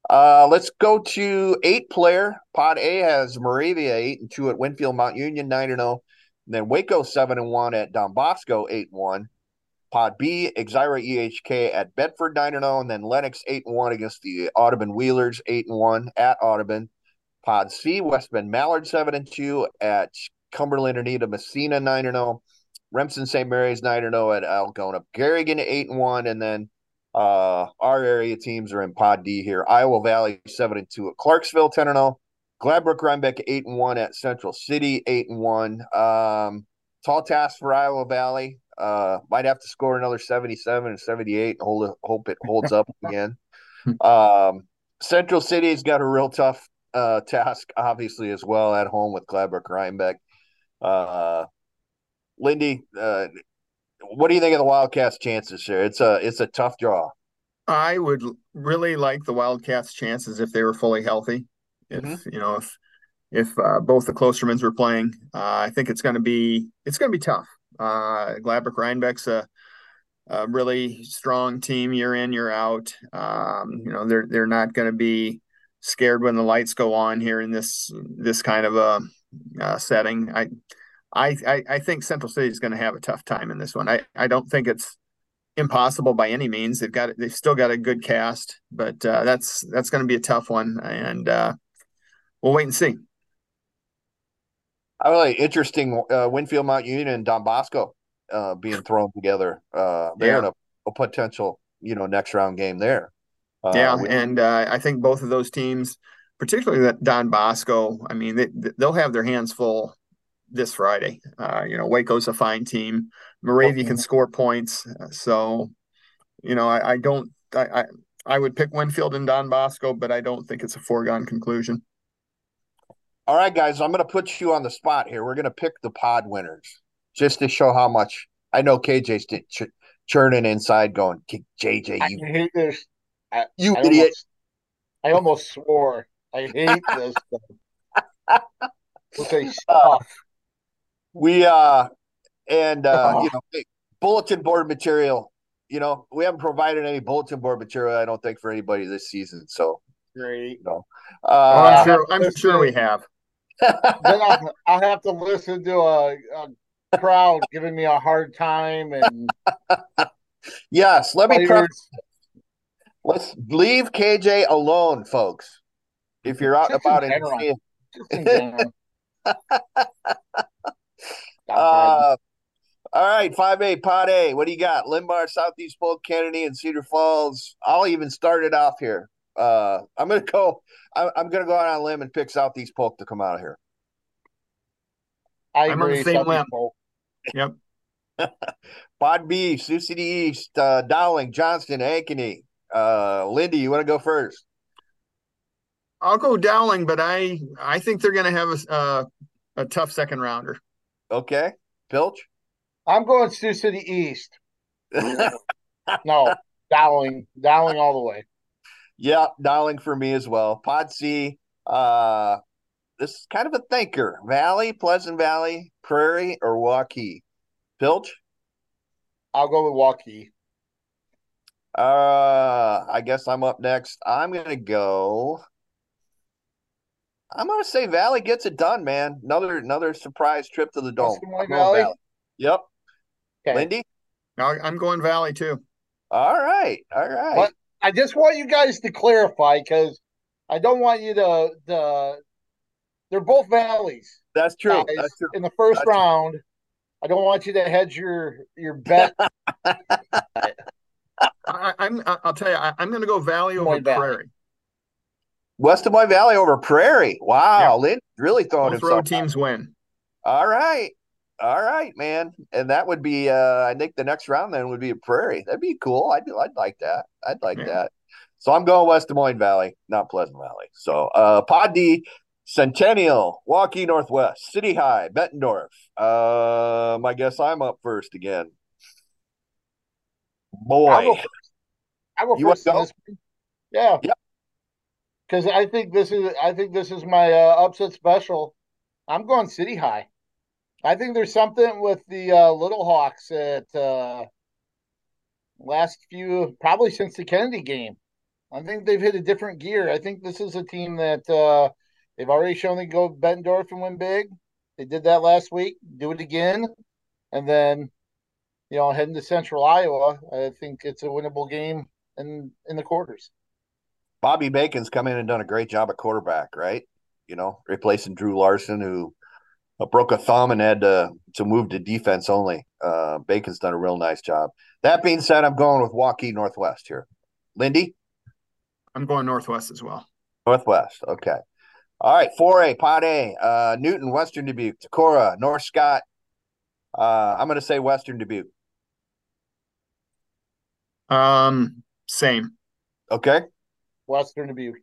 let's go to 8-player. Pod A has Moravia 8-2 at Winfield, Mount Union 9-0, and then Waco 7-1 at Don Bosco 8-1. Pod B, Exira EHK at Bedford 9-0, and then Lennox 8-1 against the Audubon Wheelers 8-1 at Audubon. Pod C, West Bend Mallard 7-2 at Cumberland Anita Messina 9-0, Remsen St. Mary's 9-0 at Algona, Garrigan 8-1, and then our area teams are in Pod D here. Iowa Valley 7-2 at Clarksville 10-0, Gladbrook Rhinebeck 8-1 at Central City 8-1. Tall task for Iowa Valley. Might have to score another 77 or 78. Hope it holds up again. Central City's got a real tough task, obviously, as well at home with Gladbrook Rhinebeck. Lindy, what do you think of the Wildcats' chances here? It's a tough draw. I would really like the Wildcats' chances if they were fully healthy. If you know, if both the Klostermans were playing, I think it's going to be tough. Gladbrook Rhinebeck's a really strong team year in, year out. You know, they're not going to be scared when the lights go on here in this kind of a setting. I think Central City is going to have a tough time in this one. I don't think it's impossible by any means. They've still got a good cast, but that's going to be a tough one, and we'll wait and see. I really interesting Winfield Mount Union and Don Bosco being thrown together. They're in a potential, you know, next round game there. I think both of those teams, particularly that Don Bosco, I mean, they'll have their hands full this Friday. You know, Waco's a fine team. Moravia can score points. So, you know, I, I don't I, – I would pick Winfield and Don Bosco, but I don't think it's a foregone conclusion. All right, guys, I'm going to put you on the spot here. We're going to pick the pod winners just to show how much I know KJ's churning inside going, JJ, you, I hate this. You I idiot. I almost swore. I hate this stuff. Okay, stuff. You know, bulletin board material. You know, we haven't provided any bulletin board material, I don't think, for anybody this season. So, great. You know. I'm sure we have. Then I'll have to listen to a crowd giving me a hard time. And yes, let's leave KJ alone, folks. If you're out and about in all right, 5A, Pod A. What do you got? Linbar, Southeast Polk, Kennedy, and Cedar Falls. I'll even start it off here. I'm gonna go out on a limb and pick Southeast Polk to come out of here. I'm on the same limb. Yep. Pod B, Sioux City East, Dowling, Johnston, Ankeny. Lindy, you want to go first? I'll go Dowling, but I think they're going to have a tough second rounder. Okay. Pilch? I'm going Sioux City East. No, Dowling. Dowling all the way. Yeah, Dowling for me as well. Pod C, this is kind of a thinker. Valley, Pleasant Valley, Prairie, or Waukee? Pilch? I'll go with Waukee. I guess I'm up next. I'm going to say Valley gets it done, man. Another surprise trip to the Dome. Valley. Yep. Okay. Lindy? I'm going Valley, too. All right. But I just want you guys to clarify, because I don't want you to – they're both Valleys. That's true. In the first round, I don't want you to hedge your bet. I'll tell you, I'm going to go Valley over Prairie. West Des Moines Valley over Prairie. Wow. Yeah. Lynn really throwing himself. Both road teams win. All right, man. And that would be, I think the next round then would be a Prairie. That'd be cool. I'd like that. I'd like that. So I'm going West Des Moines Valley, not Pleasant Valley. So Pod D, Centennial, Waukee Northwest, City High, Bettendorf. I guess I'm up first again. Boy. I will first this week. Yeah. Yep. Because I think this is my upset special. I'm going City High. I think there's something with the Little Hawks at probably since the Kennedy game. I think they've hit a different gear. I think this is a team that they've already shown they go Bettendorf and win big. They did that last week. Do it again, and then heading to Central Iowa. I think it's a winnable game in the quarters. Bobby Bacon's come in and done a great job at quarterback, right? Replacing Drew Larson, who broke a thumb and had to move to defense only. Bacon's done a real nice job. That being said, I'm going with Waukee Northwest here. Lindy? I'm going Northwest as well. Northwest, okay. All right, 4A, Pod A, Newton, Western Dubuque, Decorah, North Scott. I'm going to say Western Dubuque. Same. Okay. Western Dubuque.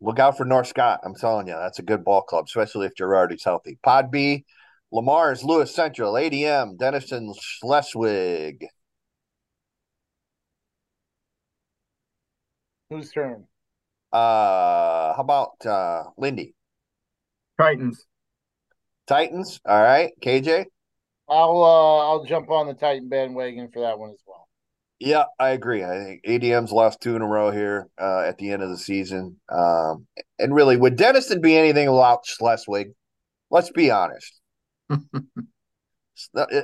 Look out for North Scott. I'm telling you, that's a good ball club, especially if Girardi's healthy. Pod B, Lamar's, Lewis Central, ADM, Denison, Schleswig. Whose turn? How about Lindy? Titans. All right, KJ. I'll jump on the Titan bandwagon for that one as well. Yeah, I agree. I think ADM's lost two in a row here at the end of the season. And really, would Denison be anything without Schleswig? Let's be honest.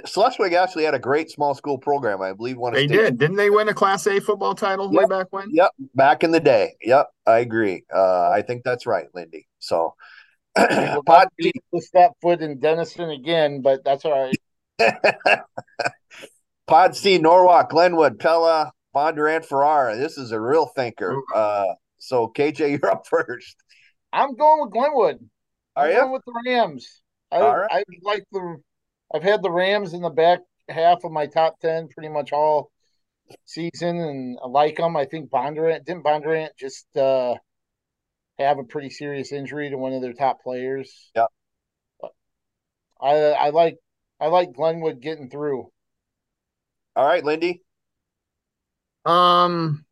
Schleswig actually had a great small school program, I believe. Didn't they win a Class A football title way back when? Yep, back in the day. Yep, I agree. I think that's right, Lindy. So, Pod B. Step foot in Denison again, but that's all right. Pod C, Norwalk, Glenwood, Pella, Bondurant, Ferrara. This is a real thinker. So, KJ, you're up first. I'm going with Glenwood. I'm going with the Rams. I've had the Rams in the back half of my top 10 pretty much all season, and I like them. I think Bondurant just have a pretty serious injury to one of their top players. Yeah, I like Glenwood getting through. All right, Lindy. I'm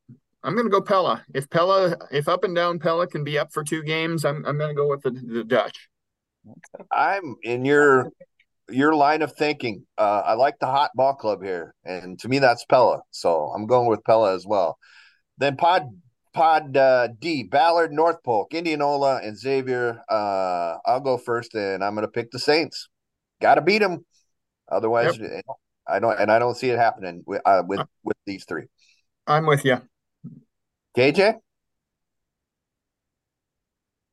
going to go Pella. If up and down Pella can be up for two games, I'm going to go with the Dutch. Okay. I'm in your line of thinking. I like the hot ball club here, and to me that's Pella. So I'm going with Pella as well. Then Pod D, Ballard, North Polk, Indianola, and Xavier. I'll go first, and I'm going to pick the Saints. Got to beat them, otherwise yep. I don't see it happening with these three. I'm with you, KJ.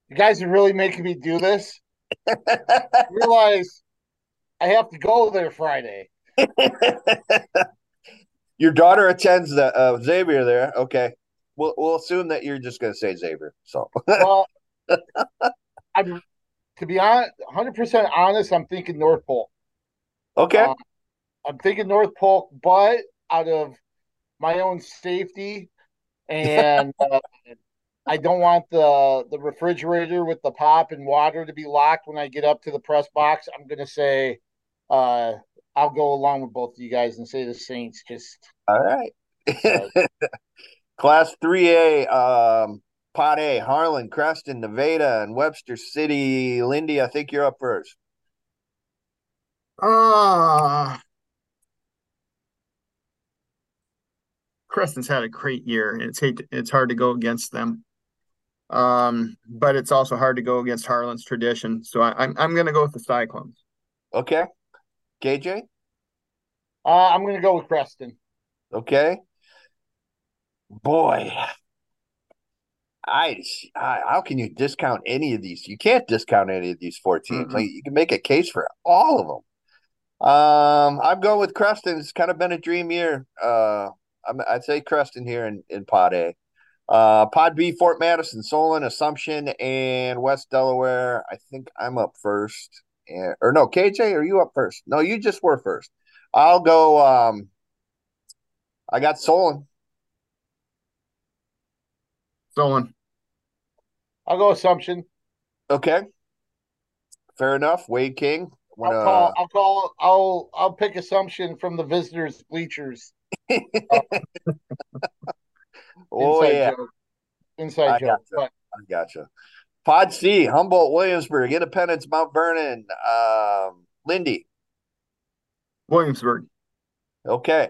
You guys are really making me do this. I realize I have to go there Friday. Your daughter attends the Xavier there. Okay, we'll assume that you're just going to say Xavier. So, well, I'm to be honest, 100% honest. I'm thinking North Pole. Okay, I'm thinking North Polk, but out of my own safety, and I don't want the refrigerator with the pop and water to be locked when I get up to the press box. I'm going to say I'll go along with both of you guys and say the Saints. Just all right. Class 3A, Pot A, Harlan, Creston, Nevada, and Webster City. Lindy, I think you're up first. Creston's had a great year, and it's hard to go against them. But it's also hard to go against Harlan's tradition. So I'm going to go with the Cyclones. Okay, KJ. I'm going to go with Creston. Okay. Boy, I how can you discount any of these? You can't discount any of these four teams. Mm-hmm. Like, you can make a case for all of them. I'm going with Creston. It's kind of been a dream year. I'd say Creston here in Pod A. Pod B, Fort Madison, Solon, Assumption, and West Delaware. I think I'm up first. Or no, KJ, are you up first? No, you just were first. I'll go. I got Solon. Solon. I'll go Assumption. Okay. Fair enough. Wade King. I'll pick Assumption from the visitors' bleachers. Inside joke. I gotcha. Pod C, Humboldt, Williamsburg, Independence, Mount Vernon. Lindy. Williamsburg. Okay.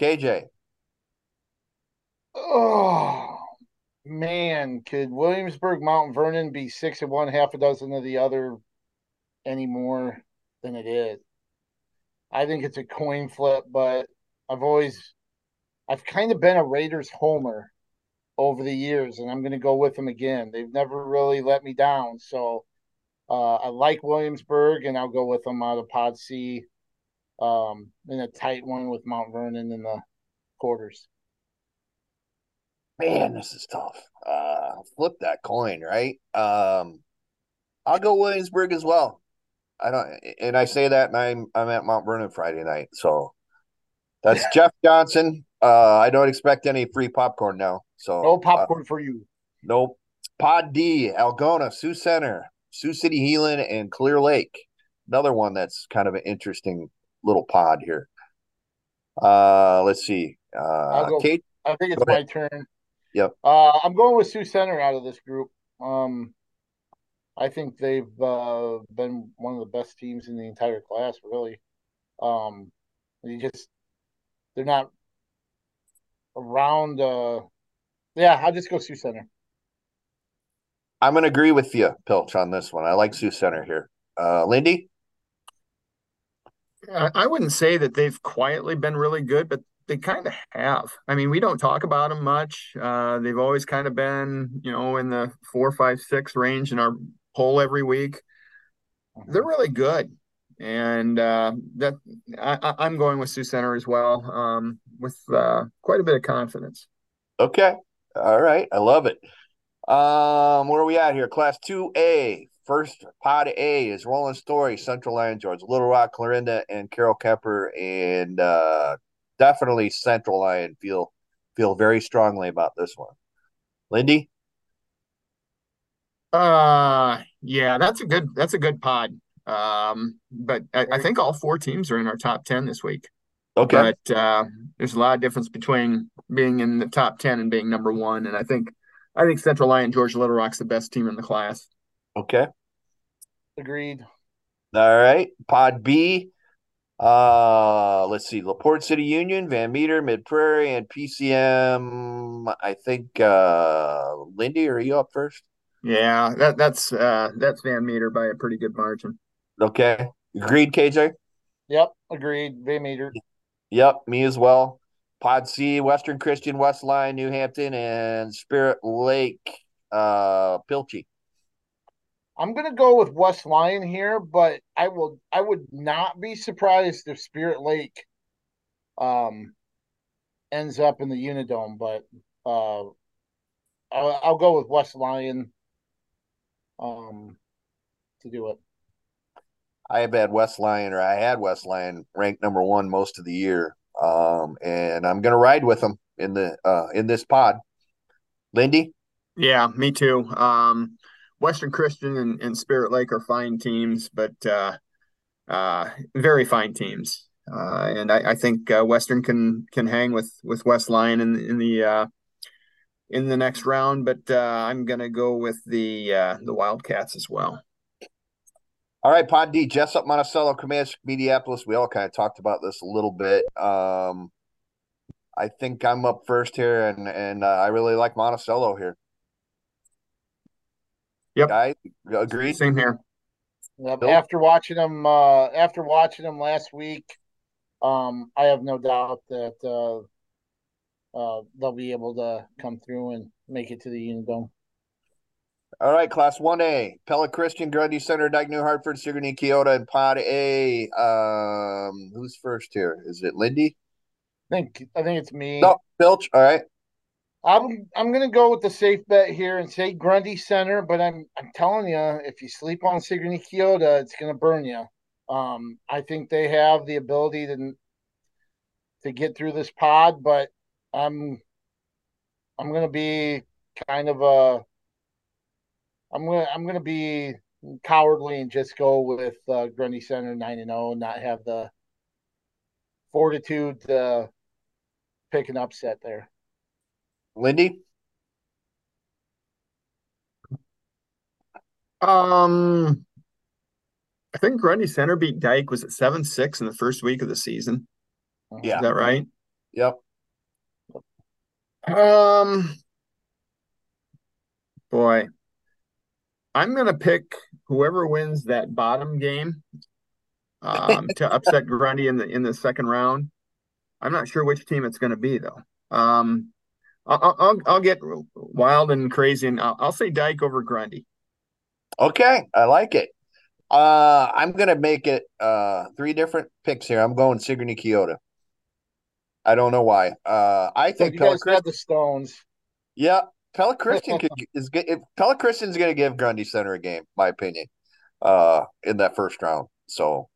KJ. Oh man, could Williamsburg, Mount Vernon be 6 of one, half a dozen of the other anymore? Than it is. I think it's a coin flip, but I've kind of been a Raiders homer over the years, and I'm going to go with them again. They've never really let me down, so I like Williamsburg, and I'll go with them out of Pod C in a tight one with Mount Vernon in the quarters. Man, this is tough. Flip that coin, right? I'll go Williamsburg as well. I say that, and I'm at Mount Vernon Friday night, so that's Jeff Johnson. I don't expect any free popcorn now, so no popcorn for you. Nope. Pod D, Algona, Sioux Center, Sioux City Healing, and Clear Lake. Another one that's kind of an interesting little pod here. Let's see. Kate, I think it's my turn. Yep. I'm going with Sioux Center out of this group. I think they've been one of the best teams in the entire class, really. They're not around. I'll just go Sioux Center. I'm going to agree with you, Pilch, on this one. I like Sioux Center here. Lindy? I wouldn't say that they've quietly been really good, but they kind of have. I mean, we don't talk about them much. They've always kind of been, in the 4, 5, 6 range in our poll every week. They're really good. And I'm going with Sioux Center as well, with quite a bit of confidence. Okay. All right. I love it. Where are we at here? Class 2A. First Pod A is Roland Story, Central Lyon, George, Little Rock, Clarinda, and Carol Kemper, and definitely Central Lyon feel very strongly about this one. Lindy? Yeah, that's a good pod. But I think all four teams are in our top 10 this week. Okay. But there's a lot of difference between being in the top 10 and being number one. And I think Central Lyon, Georgia Little Rock's the best team in the class. Okay. Agreed. All right. Pod B. Let's see. LaPorte City Union, Van Meter, Mid Prairie, and PCM. I think Lindy, are you up first? Yeah, that's Van Meter by a pretty good margin. Okay. Agreed, KJ? Yep, agreed. Van Meter. Yep, me as well. Pod C, Western Christian, West Lyon, New Hampton, and Spirit Lake, Pilcher. I'm going to go with West Lyon here, but I would not be surprised if Spirit Lake ends up in the Unidome, but I'll go with West Lyon to do it. I had West Lyon ranked number one most of the year, and I'm going to ride with them in this pod. Lindy? Yeah, me too. Western Christian and Spirit Lake are fine teams, but very fine teams. And I think Western can hang with West Lyon in the next round, but I'm going to go with the Wildcats as well. All right, Pod D, Jesup, Monticello, Comanche, Mediapolis. We all kind of talked about this a little bit. I think I'm up first here, and I really like Monticello here. Yep, I agree. Same here. Yep. After watching them last week, I have no doubt that they'll be able to come through and make it to the Unidome. All right, Class 1A, Pella Christian, Grundy Center, Dyke, New Hartford, Sigourney, Keota, and Pod A. Who's first here? Is it Lindy? I think it's me. No, Pilch. All right. I'm gonna go with the safe bet here and say Grundy Center, but I'm telling you, if you sleep on Sigourney Keota, it's gonna burn you. I think they have the ability to get through this pod, but I'm gonna be kind of a I'm gonna be cowardly and just go with Grundy Center 9-0, not have the fortitude to pick an upset there. Lindy? I think Grundy Center beat Dyke, was it 7-6 in the first week of the season? Yeah. Is that right? Yep. Boy, I'm going to pick whoever wins that bottom game to upset Grundy in the second round. I'm not sure which team it's going to be, though. I'll get wild and crazy, and I'll say Dyke over Grundy. Okay, I like it. I'm going to make it three different picks here. I'm going Sigourney Keota. I don't know why. I think Pella Christian the Stones. Yeah, Pella Christian Pella Christian's going to give Grundy Center a game, my opinion, in that first round. So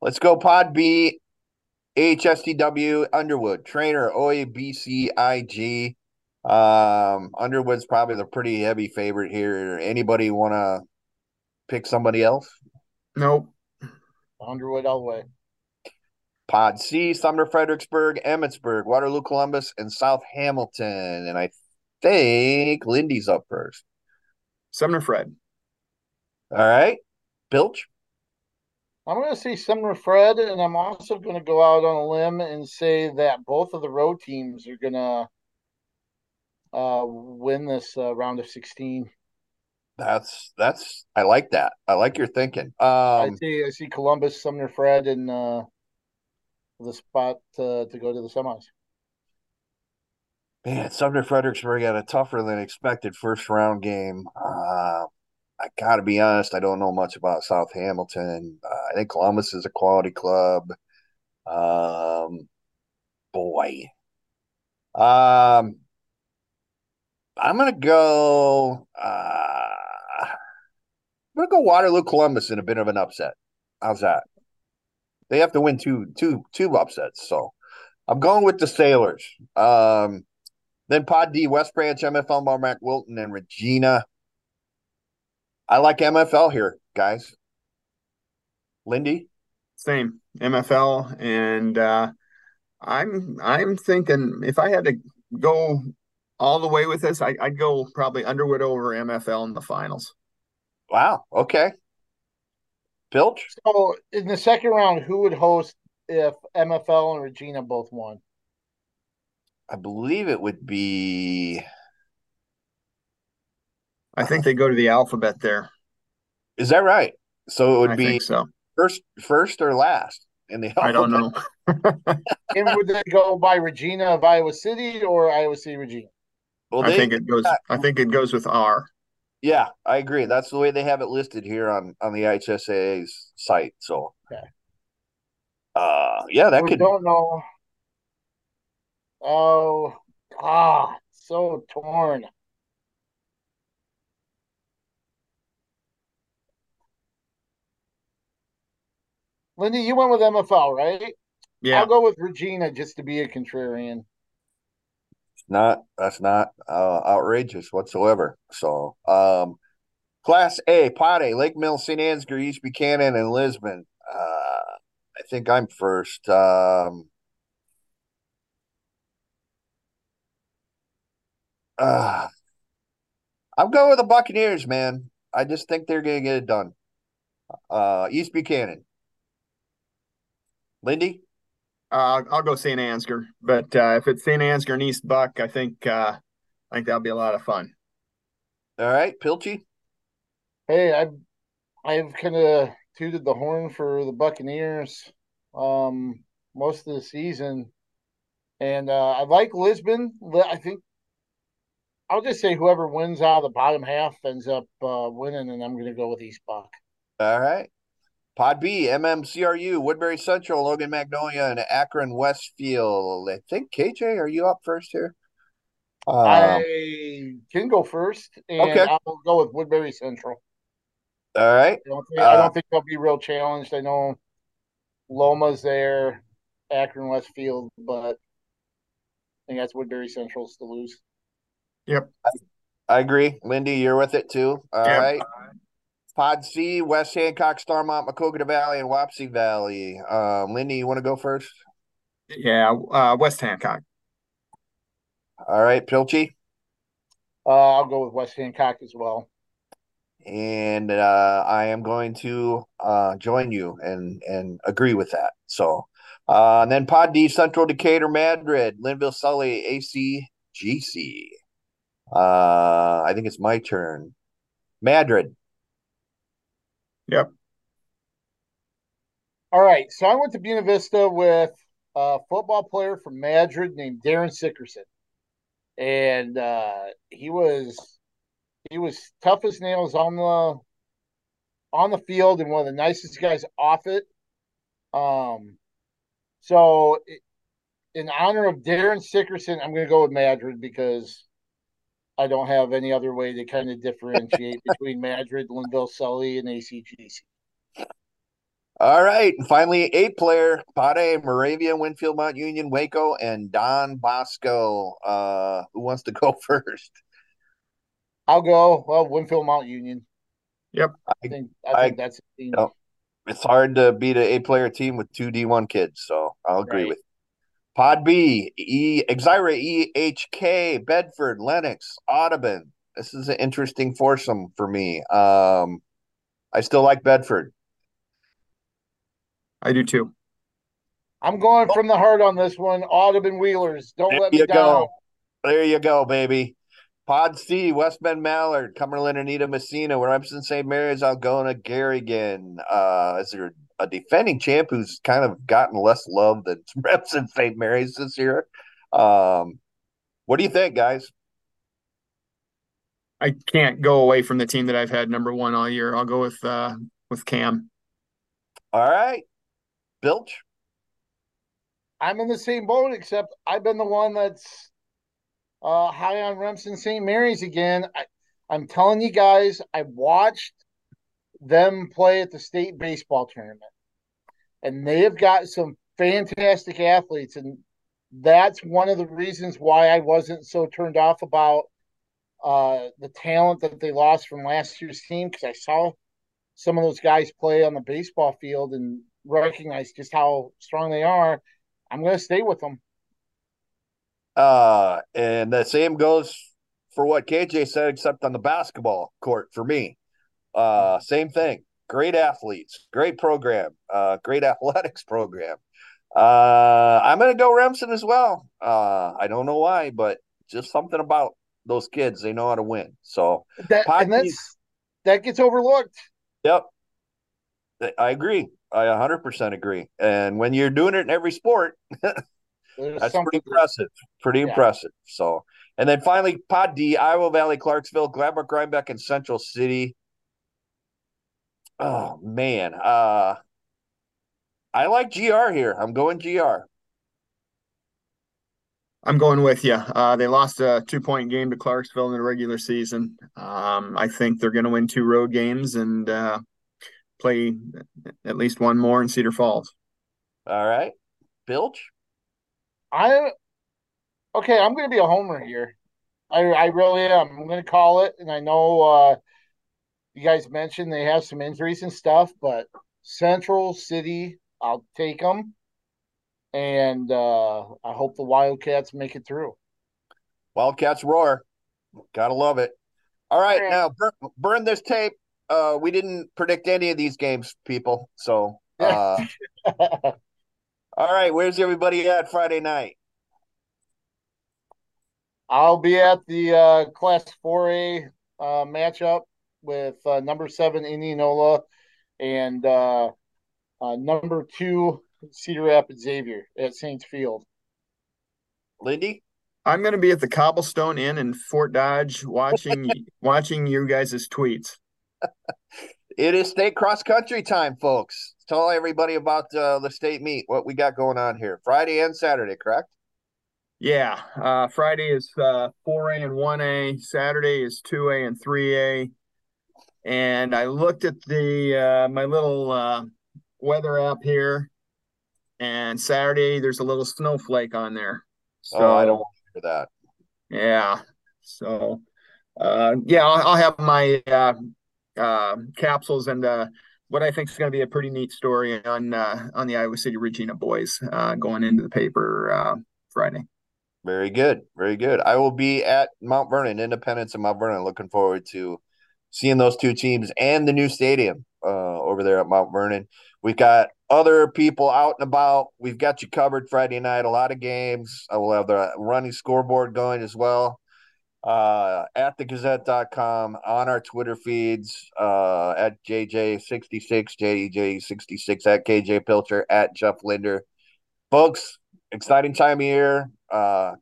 let's go Pod B. AHSTW, Underwood, Trainer, OABCIG. Underwood's probably the pretty heavy favorite here. Anybody want to pick somebody else? Nope. Underwood all the way. Pod C, Sumner, Fredericksburg, Emmitsburg, Waterloo, Columbus, and South Hamilton. And I think Lindy's up first. Sumner, Fred. All right. Pilch? I'm going to say Sumner Fred, and I'm also going to go out on a limb and say that both of the road teams are going to win this round of 16. That's I like that. I like your thinking. I see Columbus, Sumner Fred, and the spot to go to the semis. Man, Sumner Fredericksburg got a tougher than expected first round game. I got to be honest, I don't know much about South Hamilton. I think Columbus is a quality club. I'm going to go Waterloo Columbus in a bit of an upset. How's that? They have to win two upsets. So I'm going with the Sailors. Then Pod D, West Branch, MFL, Mar-Mac, Wilton, and Regina. I like MFL here, guys. Lindy? Same. MFL. And I'm thinking if I had to go all the way with this, I'd go probably Underwood over MFL in the finals. Wow. Okay. Pilch? So in the second round, who would host if MFL and Regina both won? I believe it would be. I think they go to the alphabet there. Is that right? So it would be so. first or last in the alphabet. I don't know. And would they go by Regina of Iowa City or Iowa City Regina? Well, I think it goes with R. Yeah, I agree. That's the way they have it listed here on the IHSAA's site. So okay. Don't know. Oh, God, so torn. Lindy, you went with MFL, right? Yeah. I'll go with Regina just to be a contrarian. That's not outrageous whatsoever. So, Class A, Pot A, Lake Mill, St. Ansgar, East Buchanan, and Lisbon. I think I'm first. I'm going with the Buccaneers, man. I just think they're going to get it done. East Buchanan. Lindy? I'll go St. Ansgar. But if it's St. Ansgar and East Buck, I think that'll be a lot of fun. All right. Pilchey? Hey, I've kind of tooted the horn for the Buccaneers most of the season. And I like Lisbon. I think I'll just say whoever wins out of the bottom half ends up winning, and I'm going to go with East Buck. All right. Pod B, MMCRU, Woodbury Central, Logan Magnolia, and Akron Westfield. I think, KJ, are you up first here? I can go first, and okay. I'll go with Woodbury Central. All right. I don't think they'll be real challenged. I know Loma's there, Akron Westfield, but I think that's Woodbury Central's to lose. Yep. I agree. Lindy, you're with it too. All right. Pod C, West Hancock, Starmont, Maquoketa Valley, and Wapsie Valley. Lindy, you want to go first? Yeah, West Hancock. All right, Pilchey? I'll go with West Hancock as well. And I am going to join you and agree with that. So, and then Pod D, Central Decatur, Madrid, Linville, Sully, AC, GC. I think it's my turn. Madrid. Yep. All right. So I went to Buena Vista with a football player from Madrid named Darren Sickerson. And he was tough as nails on the field and one of the nicest guys off it. So in honor of Darren Sickerson, I'm going to go with Madrid because I don't have any other way to kind of differentiate between Madrid, Linville, Sully, and ACGC. All right. And finally, eight-player, Pod A, Moravia, Winfield, Mount Union, Waco, and Don Bosco. Who wants to go first? I'll go. Well, Winfield, Mount Union. Yep. I think that's a team. You know, it's hard to beat an eight-player team with two D1 kids, so I'll agree with you. Pod B, Exira, EHK, Bedford, Lennox, Audubon. This is an interesting foursome for me. I still like Bedford. I do too. I'm going from the heart on this one. Audubon Wheelers, don't let me down. There you go, baby. Pod C, West Bend Mallard, Cumberland, Anita, Messina, Remsen, St. Mary's, Algona, Garrigan. Is there a defending champ who's kind of gotten less love than Remsen St. Mary's this year? What do you think, guys? I can't go away from the team that I've had number one all year. I'll go with Cam. All right. Bilch? I'm in the same boat, except I've been the one that's high on Remsen St. Mary's again. I'm telling you guys, I watched them play at the state baseball tournament, and they have got some fantastic athletes, and that's one of the reasons why I wasn't so turned off about the talent that they lost from last year's team, because I saw some of those guys play on the baseball field and recognize just how strong they are. I'm going to stay with them. And the same goes for what KJ said, except on the basketball court for me. Same thing. Great athletes, great program, great athletics program. I'm going to go Remsen as well. I don't know why, but just something about those kids. They know how to win. So that, and that gets overlooked. Yep. I agree. I 100% agree. And when you're doing it in every sport, that's pretty impressive. Pretty impressive. So, and then finally, Pod D, Iowa Valley, Clarksville, Glenbrook, Rhinebeck, and Central City. Oh, man. I like GR here. I'm going GR. I'm going with you. They lost a 2-point game to Clarksville in the regular season. I think they're going to win 2 road games and play at least one more in Cedar Falls. All right. Pilch? Okay, I'm going to be a homer here. I really am. I'm going to call it, and I know you guys mentioned they have some injuries and stuff, but Central City, I'll take them. And I hope the Wildcats make it through. Wildcats roar. Got to love it. All right, now burn this tape. We didn't predict any of these games, people. So, all right, where's everybody at Friday night? I'll be at the Class 4A matchup with number 7 Indianola and number 2 Cedar Rapids Xavier at Saints Field. Lindy? I'm going to be at the Cobblestone Inn in Fort Dodge watching you guys' tweets. It is state cross-country time, folks. Tell everybody about the state meet, what we got going on here. Friday and Saturday, correct? Yeah. Friday is 4A and 1A. Saturday is 2A and 3A. And I looked at the my little weather app here. And Saturday, there's a little snowflake on there. So I don't want to hear that. Yeah. So, I'll have my capsules and what I think is going to be a pretty neat story on the Iowa City Regina boys going into the paper Friday. Very good. Very good. I will be at Mount Vernon, Independence in Mount Vernon. Looking forward to seeing those two teams and the new stadium over there at Mount Vernon. We've got other people out and about. We've got you covered Friday night. A lot of games. I will have the running scoreboard going as well at thegazette.com, on our Twitter feeds, at JJ66, JJ66, at KJ Pilcher, at Jeff Linder. Folks, exciting time of year.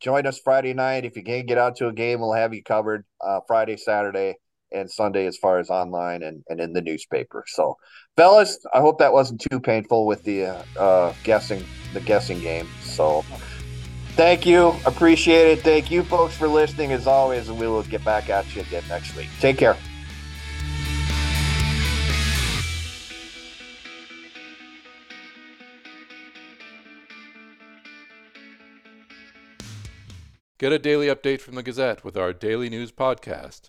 Join us Friday night. If you can't get out to a game, we'll have you covered Friday, Saturday, and Sunday as far as online and in the newspaper. So, fellas, I hope that wasn't too painful with the guessing game. So, thank you. Appreciate it. Thank you, folks, for listening, as always, and we will get back at you again next week. Take care. Get a daily update from the Gazette with our daily news podcast.